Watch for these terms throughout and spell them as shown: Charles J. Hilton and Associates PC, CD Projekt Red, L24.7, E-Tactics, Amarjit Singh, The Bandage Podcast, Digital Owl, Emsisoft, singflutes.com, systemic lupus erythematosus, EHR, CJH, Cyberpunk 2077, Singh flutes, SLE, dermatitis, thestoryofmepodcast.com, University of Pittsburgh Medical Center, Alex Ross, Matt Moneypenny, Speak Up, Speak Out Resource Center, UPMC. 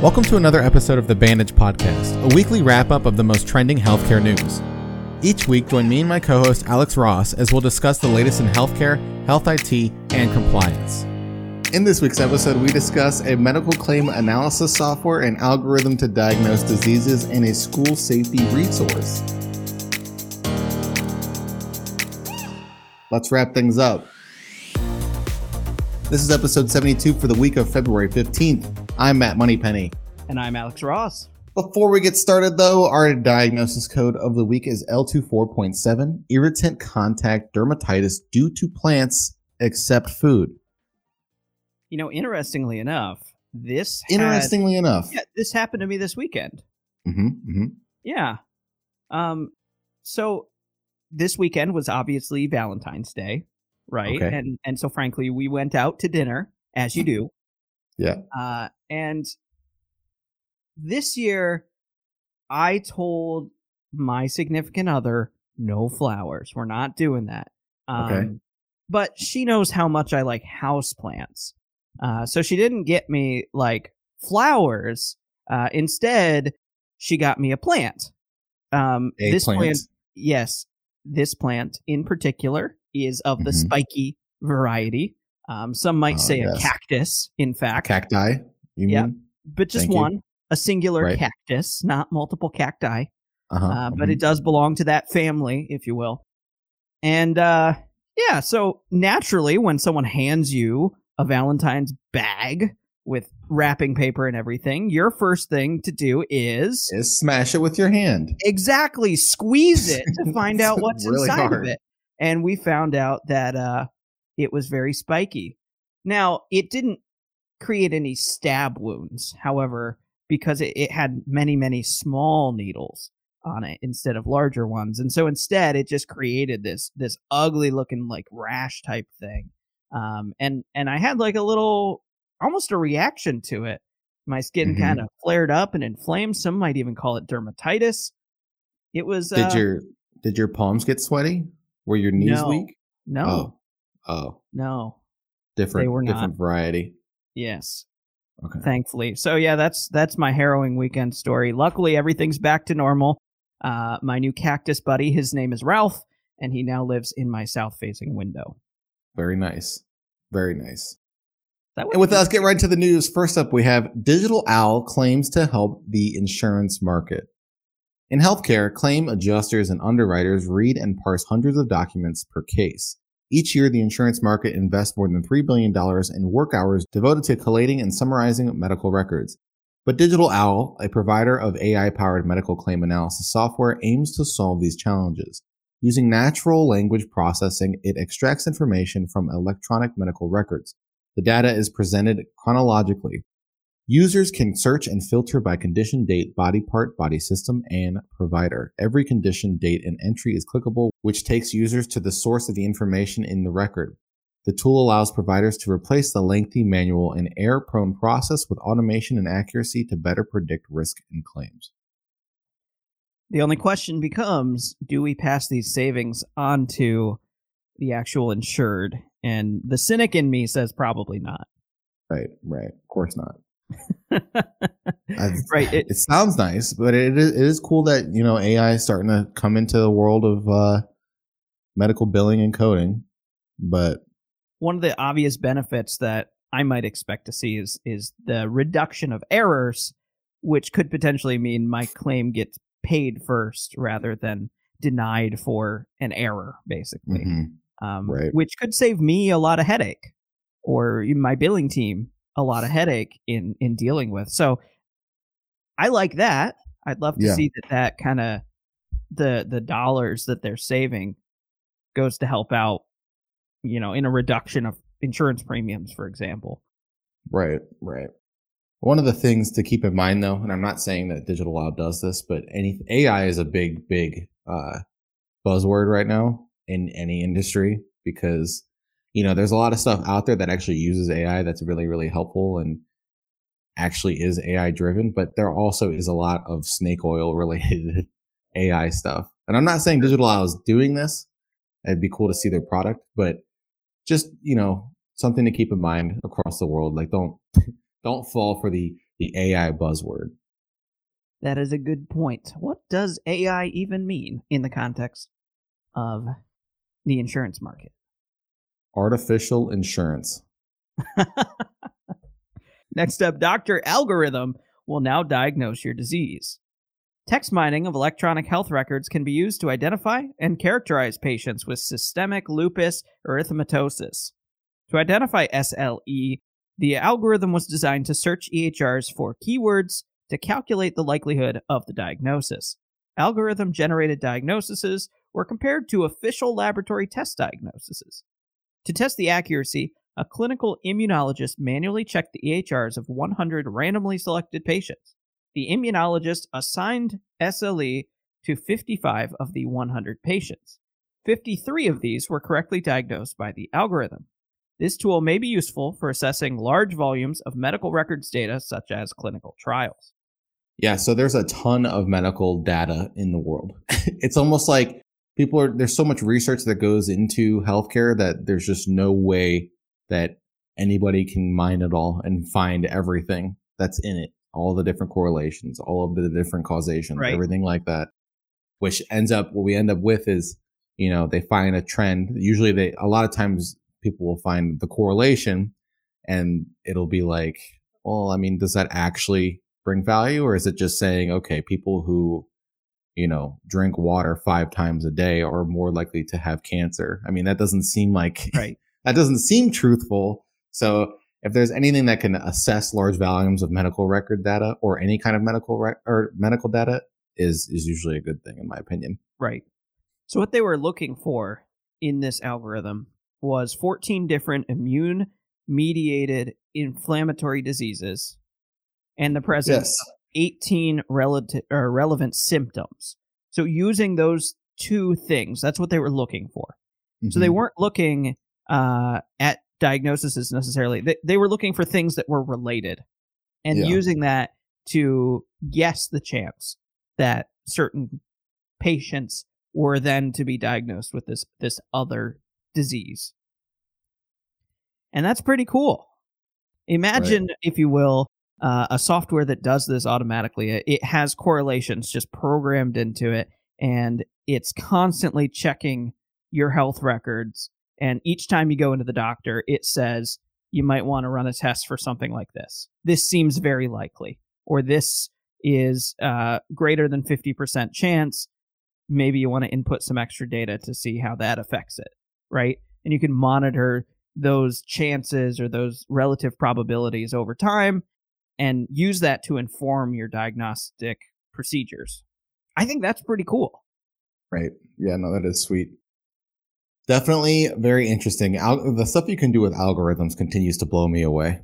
Welcome to another episode of The Bandage Podcast, a weekly wrap-up of the most trending healthcare news. Each week, join me and my co-host Alex Ross as we'll discuss the latest in healthcare, health IT, and compliance. In this week's episode, we discuss a medical claim analysis software and algorithm to diagnose diseases and a school safety resource. Let's wrap things up. This is episode 72 for the week of February 15th. I'm Matt Moneypenny. And I'm Alex Ross. Before we get started, though, our diagnosis code of the week is L24.7, irritant contact dermatitis due to plants except food. You know, interestingly enough, yeah, this happened to me this weekend. Yeah. So this weekend was obviously Valentine's Day, right? Okay. And so frankly, we went out to dinner, as you do. Yeah. And this year, I told my significant other, no flowers. We're not doing that. Okay. But she knows how much I like houseplants. So she didn't get me like flowers. Instead, she got me a plant. This plant, yes. This plant in particular is of the spiky variety. Some might say a cactus, in fact. Cacti, you mean? But just a singular cactus, not multiple cacti. But it does belong to that family, if you will. And yeah, so naturally, when someone hands you a Valentine's bag with wrapping paper and everything, your first thing to do is smash it with your hand. Exactly. Squeeze it to find out what's really inside of it. And we found out that it was very spiky. Now, it didn't create any stab wounds, however, because it had many, many small needles on it instead of larger ones. And so instead, it just created this ugly looking like rash type thing. And I had like a little, almost a reaction to it. My skin kind of flared up and inflamed. Some might even call it dermatitis. It was. Did your palms get sweaty? Were your knees weak? No. Oh. No. Different variety. Yes. Okay. Thankfully. So yeah, that's my harrowing weekend story. Luckily, everything's back to normal. My new cactus buddy, his name is Ralph, and he now lives in my south-facing window. Very nice. Very nice. And with that, let's get right to the news. First up, we have Digital Owl claims to help the insurance market. In healthcare, claim adjusters and underwriters read and parse hundreds of documents per case. Each year, the insurance market invests more than $3 billion in work hours devoted to collating and summarizing medical records. But Digital Owl, a provider of AI-powered medical claim analysis software, aims to solve these challenges. Using natural language processing, it extracts information from electronic medical records. The data is presented chronologically. Users can search and filter by condition, date, body part, body system, and provider. Every condition, date, and entry is clickable, which takes users to the source of the information in the record. The tool allows providers to replace the lengthy manual and error-prone process with automation and accuracy to better predict risk and claims. The only question becomes, do we pass these savings on to the actual insured? And the cynic in me says probably not. Right. Of course not. Right. It sounds nice, but it is cool that, you know, AI is starting to come into the world of medical billing and coding. But one of the obvious benefits that I might expect to see is the reduction of errors, which could potentially mean my claim gets paid first rather than denied for an error, basically, which could save me a lot of headache or my billing team a lot of headache in dealing with. So I like that. I'd love to see that kind of the dollars that they're saving goes to help out, you know, in a reduction of insurance premiums, for example. Right. One of the things to keep in mind, though, and I'm not saying that Digital Owl does this, but AI is a big buzzword right now in any industry because, you know, there's a lot of stuff out there that actually uses AI that's really, really helpful and actually is AI driven. But there also is a lot of snake oil related AI stuff. And I'm not saying Digital Owl is doing this. It'd be cool to see their product, but just, you know, something to keep in mind across the world. Like, don't fall for the the AI buzzword. That is a good point. What does AI even mean in the context of the insurance market? Artificial insurance. Next up, Dr. Algorithm will now diagnose your disease. Text mining of electronic health records can be used to identify and characterize patients with systemic lupus erythematosus. To identify SLE, the algorithm was designed to search EHRs for keywords to calculate the likelihood of the diagnosis. Algorithm-generated diagnoses were compared to official laboratory test diagnoses. To test the accuracy, a clinical immunologist manually checked the EHRs of 100 randomly selected patients. The immunologist assigned SLE to 55 of the 100 patients. 53 of these were correctly diagnosed by the algorithm. This tool may be useful for assessing large volumes of medical records data, such as clinical trials. Yeah, so there's a ton of medical data in the world. It's almost like there's so much research that goes into healthcare that there's just no way that anybody can mine it all and find everything that's in it. All the different correlations, all of the different causation, right. Everything like that, which what we end up with is, you know, they find a trend. Usually a lot of times people will find the correlation and it'll be like, well, I mean, does that actually bring value? Or is it just saying, okay, people who, you know, drink water 5 times a day are more likely to have cancer? I mean, that doesn't seem like, right. That doesn't seem truthful. So if there's anything that can assess large volumes of medical record data or any kind of medical data is usually a good thing, in my opinion. Right. So what they were looking for in this algorithm was 14 different immune-mediated inflammatory diseases and the presence of 18 relevant symptoms. So using those two things, that's what they were looking for. Mm-hmm. So they weren't looking at diagnoses necessarily. They were looking for things that were related and using that to guess the chance that certain patients were then to be diagnosed with this other disease. And that's pretty cool. Imagine, if you will, a software that does this automatically. It has correlations just programmed into it, and it's constantly checking your health records. And each time you go into the doctor, it says, you might want to run a test for something like this. This seems very likely, or this is greater than 50% chance. Maybe you want to input some extra data to see how that affects it, right? And you can monitor those chances or those relative probabilities over time and use that to inform your diagnostic procedures. I think that's pretty cool. Right. Yeah, no, that is sweet. Definitely very interesting. The stuff you can do with algorithms continues to blow me away.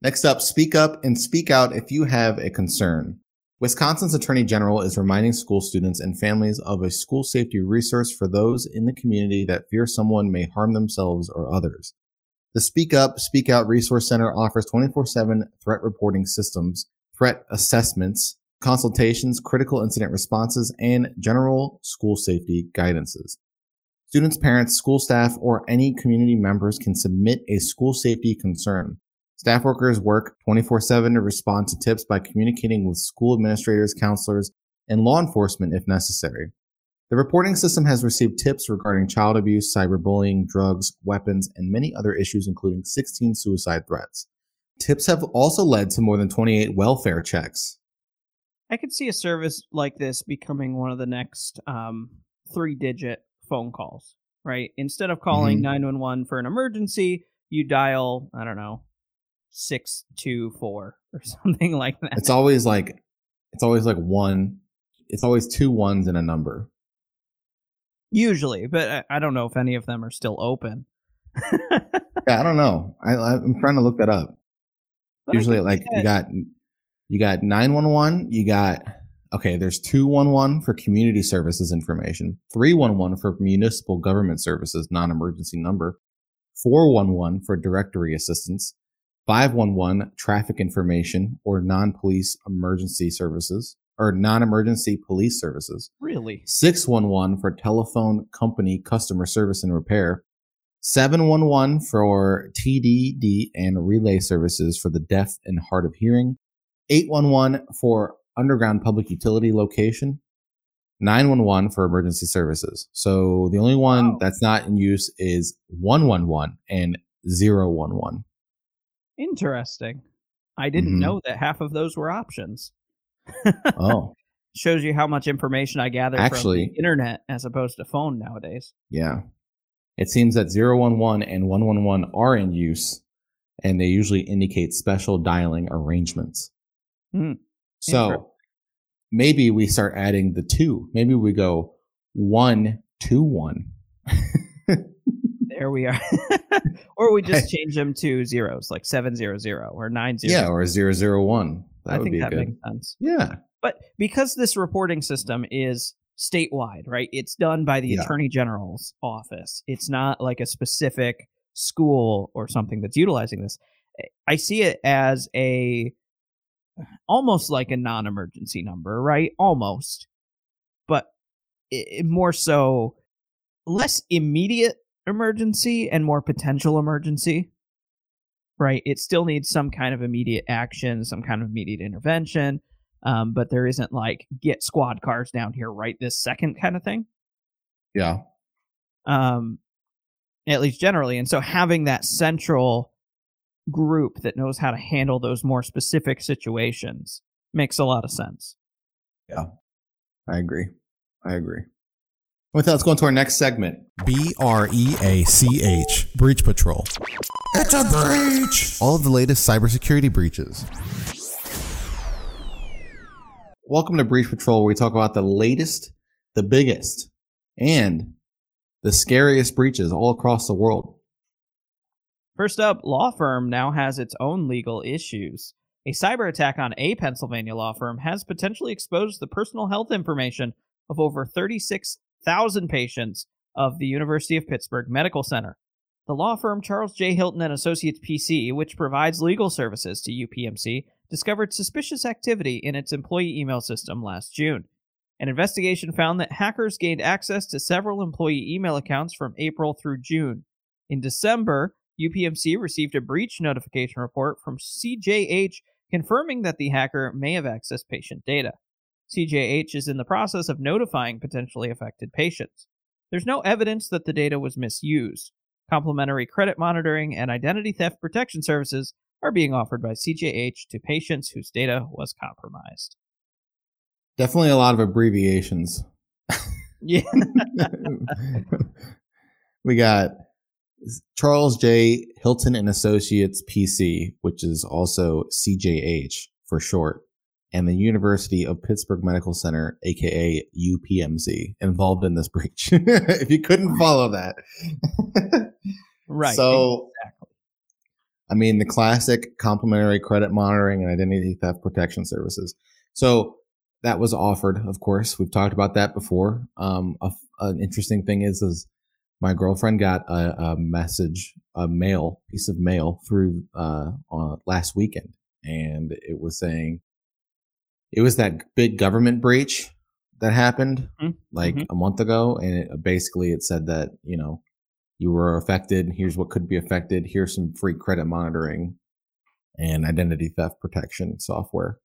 Next up, speak up and speak out if you have a concern. Wisconsin's Attorney General is reminding school students and families of a school safety resource for those in the community that fear someone may harm themselves or others. The Speak Up, Speak Out Resource Center offers 24/7 threat reporting systems, threat assessments, consultations, critical incident responses, and general school safety guidances. Students, parents, school staff, or any community members can submit a school safety concern. Staff workers work 24/7 to respond to tips by communicating with school administrators, counselors, and law enforcement if necessary. The reporting system has received tips regarding child abuse, cyberbullying, drugs, weapons, and many other issues, including 16 suicide threats. Tips have also led to more than 28 welfare checks. I could see a service like this becoming one of the next 3-digit phone calls, right? Instead of calling 911 for an emergency, you dial, I don't know, 624 or something like that. It's always like one. It's always 2 ones in a number. Usually, but I don't know if any of them are still open. Yeah, I don't know. I'm trying to look that up. But usually, like, you got 911, there's 211 for community services information, 311 for municipal government services, non-emergency number, 411 for directory assistance, 511 traffic information or non-emergency police services. Really? 611 for telephone company customer service and repair, 711 for TDD and relay services for the deaf and hard of hearing, 811 for underground public utility location, 911 for emergency services. So the only one that's not in use is 111 and 011. Interesting. I didn't know that half of those were options. Shows you how much information I gather from the internet as opposed to phone nowadays. Yeah. It seems that 011 and 111 are in use, and they usually indicate special dialing arrangements. So maybe we start adding the two. Maybe we go 121. There we are. Or we just change them to zeros, like 700 or 900. Yeah, or 001. I think that makes sense. Yeah. But because this reporting system is statewide, right? It's done by the Attorney General's office. It's not like a specific school or something that's utilizing this. I see it as a almost like a non-emergency number, right? Almost. But it more so less immediate emergency and more potential emergency, right? It still needs some kind of immediate action, some kind of immediate intervention. But there isn't like get squad cars down here right this second kind of thing. Yeah. At least generally. And so having that central group that knows how to handle those more specific situations makes a lot of sense. Yeah, I agree. With that, let's go into our next segment. BREACH, Breach Patrol. It's a breach! All of the latest cybersecurity breaches. Welcome to Breach Patrol, where we talk about the latest, the biggest, and the scariest breaches all across the world. First up, law firm now has its own legal issues. A cyber attack on a Pennsylvania law firm has potentially exposed the personal health information of over 36,000 patients of the University of Pittsburgh Medical Center. The law firm Charles J. Hilton and Associates PC, which provides legal services to UPMC, discovered suspicious activity in its employee email system last June. An investigation found that hackers gained access to several employee email accounts from April through June. In December, UPMC received a breach notification report from CJH confirming that the hacker may have accessed patient data. CJH is in the process of notifying potentially affected patients. There's no evidence that the data was misused. Complimentary credit monitoring and identity theft protection services are being offered by CJH to patients whose data was compromised. Definitely a lot of abbreviations. Yeah. We got Charles J. Hilton and Associates PC, which is also CJH for short, and the University of Pittsburgh Medical Center, aka UPMC, involved in this breach. If you couldn't follow that. Right. So exactly. I mean, the classic complimentary credit monitoring and identity theft protection services. So that was offered, of course. We've talked about that before. An interesting thing is my girlfriend got a piece of mail through last weekend. And it was saying it was that big government breach that happened a month ago. And it said that, you know, you were affected. Here's what could be affected. Here's some free credit monitoring and identity theft protection software.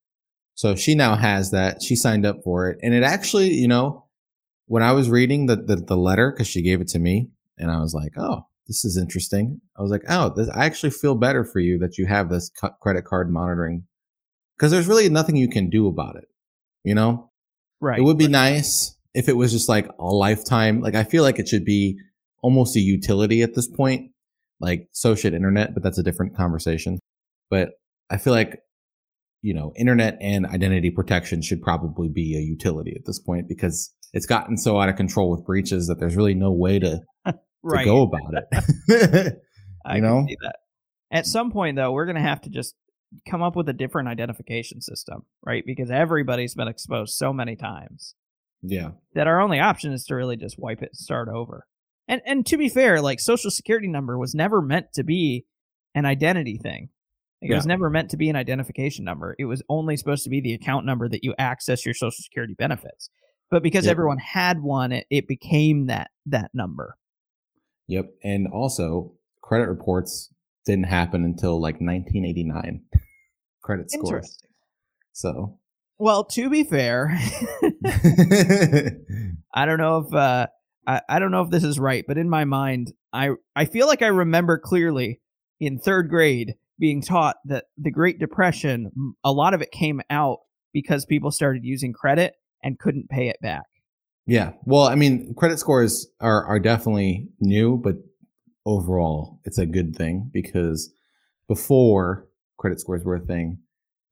So she now has that. She signed up for it. And it actually, you know, when I was reading the letter, because she gave it to me, and I was like, oh, this is interesting. I was like, I actually feel better for you that you have this credit card monitoring, because there's really nothing you can do about it, you know? Right. It would be nice if it was just like a lifetime. Like, I feel like it should be almost a utility at this point, like so should internet, but that's a different conversation. But I feel like, you know, internet and identity protection should probably be a utility at this point, because it's gotten so out of control with breaches that there's really no way to go about it. I can see that. At some point, though, we're going to have to just come up with a different identification system, right? Because everybody's been exposed so many times. Yeah. That our only option is to really just wipe it and start over. And to be fair, like, social security number was never meant to be an identity thing. Like, it was never meant to be an identification number. It was only supposed to be the account number that you access your social security benefits. But because everyone had one, it became that number. Yep. And also, credit reports didn't happen until like 1989. Credit scores. So. Well, to be fair, I don't know if I don't know if this is right, but in my mind, I feel like I remember clearly in third grade being taught that the Great Depression, a lot of it came out because people started using credit and couldn't pay it back. Yeah. Well, I mean, credit scores are definitely new, but overall, it's a good thing because before credit scores were a thing,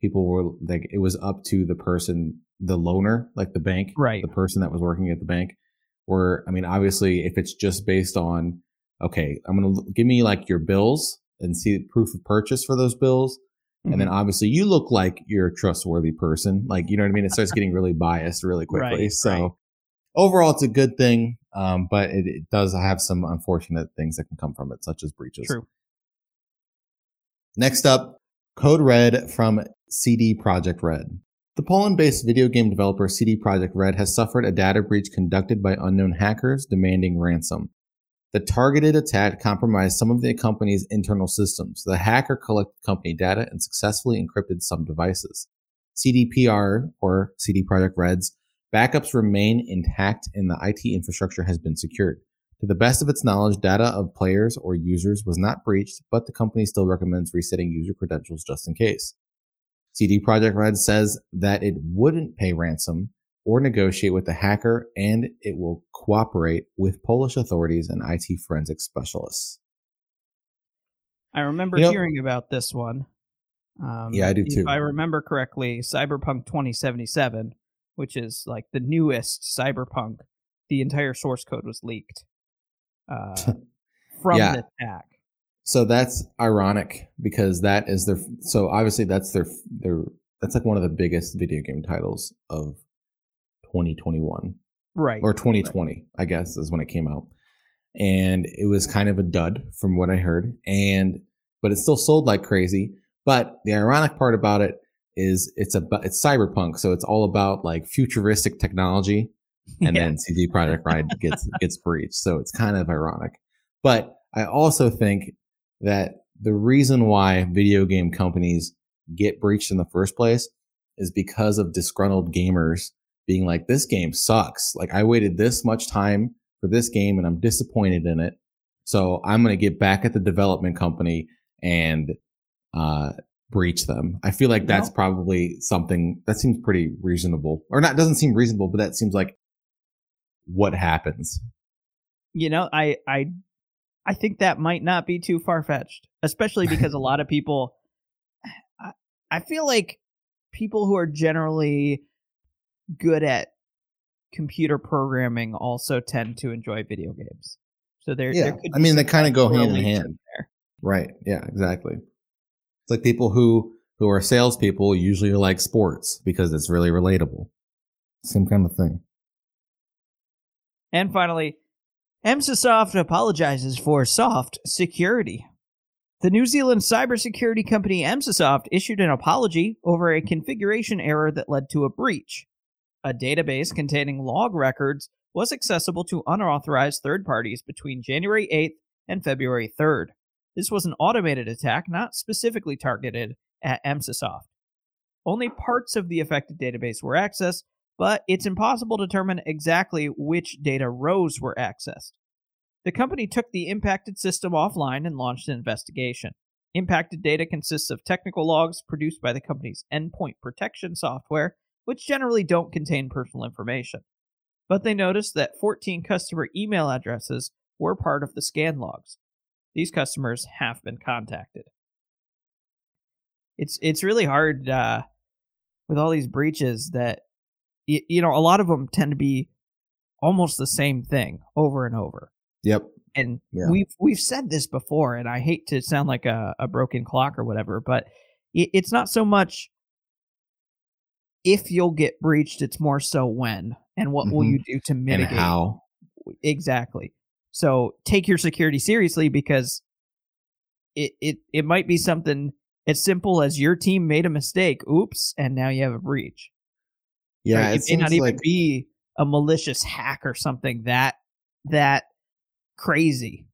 people were like, it was up to the person, the loaner, like the bank, right? The person that was working at the bank. Where, I mean, obviously, if it's just based on, okay, I'm going to give me like your bills and see the proof of purchase for those bills. Mm-hmm. And then obviously you look like you're a trustworthy person. Like, you know what I mean? It starts getting really biased really quickly. Right, so right. Overall, it's a good thing. But it does have some unfortunate things that can come from it, such as breaches. True. Next up, Code Red from CD Projekt Red. The Poland-based video game developer CD Projekt Red has suffered a data breach conducted by unknown hackers demanding ransom. The targeted attack compromised some of the company's internal systems. The hacker collected company data and successfully encrypted some devices. CDPR, or CD Projekt Red's, backups remain intact and the IT infrastructure has been secured. To the best of its knowledge, data of players or users was not breached, but the company still recommends resetting user credentials just in case. CD Projekt Red says that it wouldn't pay ransom or negotiate with the hacker, and it will cooperate with Polish authorities and IT forensic specialists. I remember hearing about this one. Yeah, I do too. If I remember correctly, Cyberpunk 2077, which is like the newest Cyberpunk, the entire source code was leaked from the hack. So that's ironic because that is their. So obviously that's their. That's like one of the biggest video game titles of 2021, right? Or 2020, right. I guess is when it came out, and it was kind of a dud from what I heard. But it still sold like crazy. But the ironic part about it is it's cyberpunk, so it's all about like futuristic technology, and then CD Projekt Red gets breached. So it's kind of ironic, but I also think that the reason why video game companies get breached in the first place is because of disgruntled gamers being like, this game sucks. Like, I waited this much time for this game and I'm disappointed in it. So I'm going to get back at the development company and breach them. I feel like that's probably something that seems pretty reasonable, or not, doesn't seem reasonable, but that seems like what happens. You know, I think that might not be too far-fetched, especially because a lot of people, I feel like people who are generally good at computer programming also tend to enjoy video games. So there could be, I mean, they kind of go hand in hand. Right. Yeah, exactly. It's like people who are salespeople usually like sports because it's really relatable. Same kind of thing. And finally, Emsisoft apologizes for soft security. The New Zealand cybersecurity company Emsisoft issued an apology over a configuration error that led to a breach. A database containing log records was accessible to unauthorized third parties between January 8th and February 3rd. This was an automated attack not specifically targeted at Emsisoft. Only parts of the affected database were accessed, but it's impossible to determine exactly which data rows were accessed. The company took the impacted system offline and launched an investigation. Impacted data consists of technical logs produced by the company's endpoint protection software, which generally don't contain personal information. But they noticed that 14 customer email addresses were part of the scan logs. These customers have been contacted. It's really hard with all these breaches that, you know, a lot of them tend to be almost the same thing over and over. Yep. And we've said this before, and I hate to sound like a broken clock or whatever, but it's not so much if you'll get breached, it's more so when and what will you do to mitigate. And how. Exactly. So take your security seriously, because it might be something as simple as your team made a mistake, oops, and now you have a breach. Yeah, right? It may not even be a malicious hack or something that crazy.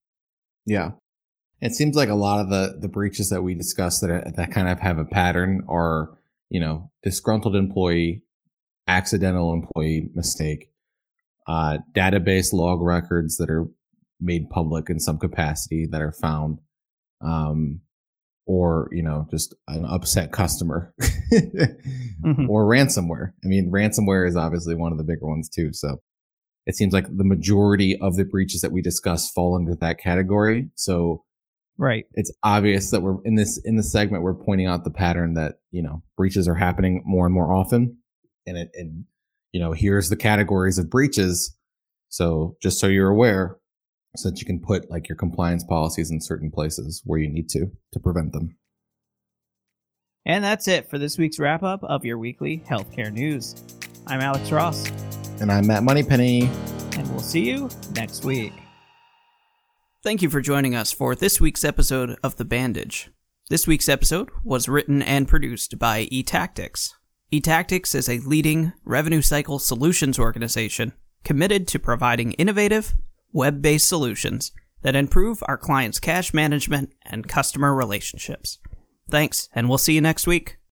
Yeah. It seems like a lot of the breaches that we discussed that kind of have a pattern are, you know, disgruntled employee, accidental employee mistake, database log records that are made public in some capacity that are found, or, you know, just an upset customer or ransomware. I mean, ransomware is obviously one of the bigger ones too. So it seems like the majority of the breaches that we discuss fall under that category. So right. It's obvious that we're in this segment, we're pointing out the pattern that, you know, breaches are happening more and more often. And you know, here's the categories of breaches. So just so you're aware, so that you can put like your compliance policies in certain places where you need to prevent them. And that's it for this week's wrap up of your weekly healthcare news. I'm Alex Ross. And I'm Matt Moneypenny. And we'll see you next week. Thank you for joining us for this week's episode of The Bandage. This week's episode was written and produced by E-Tactics. E-Tactics is a leading revenue cycle solutions organization committed to providing innovative, web-based solutions that improve our clients' cash management and customer relationships. Thanks, and we'll see you next week.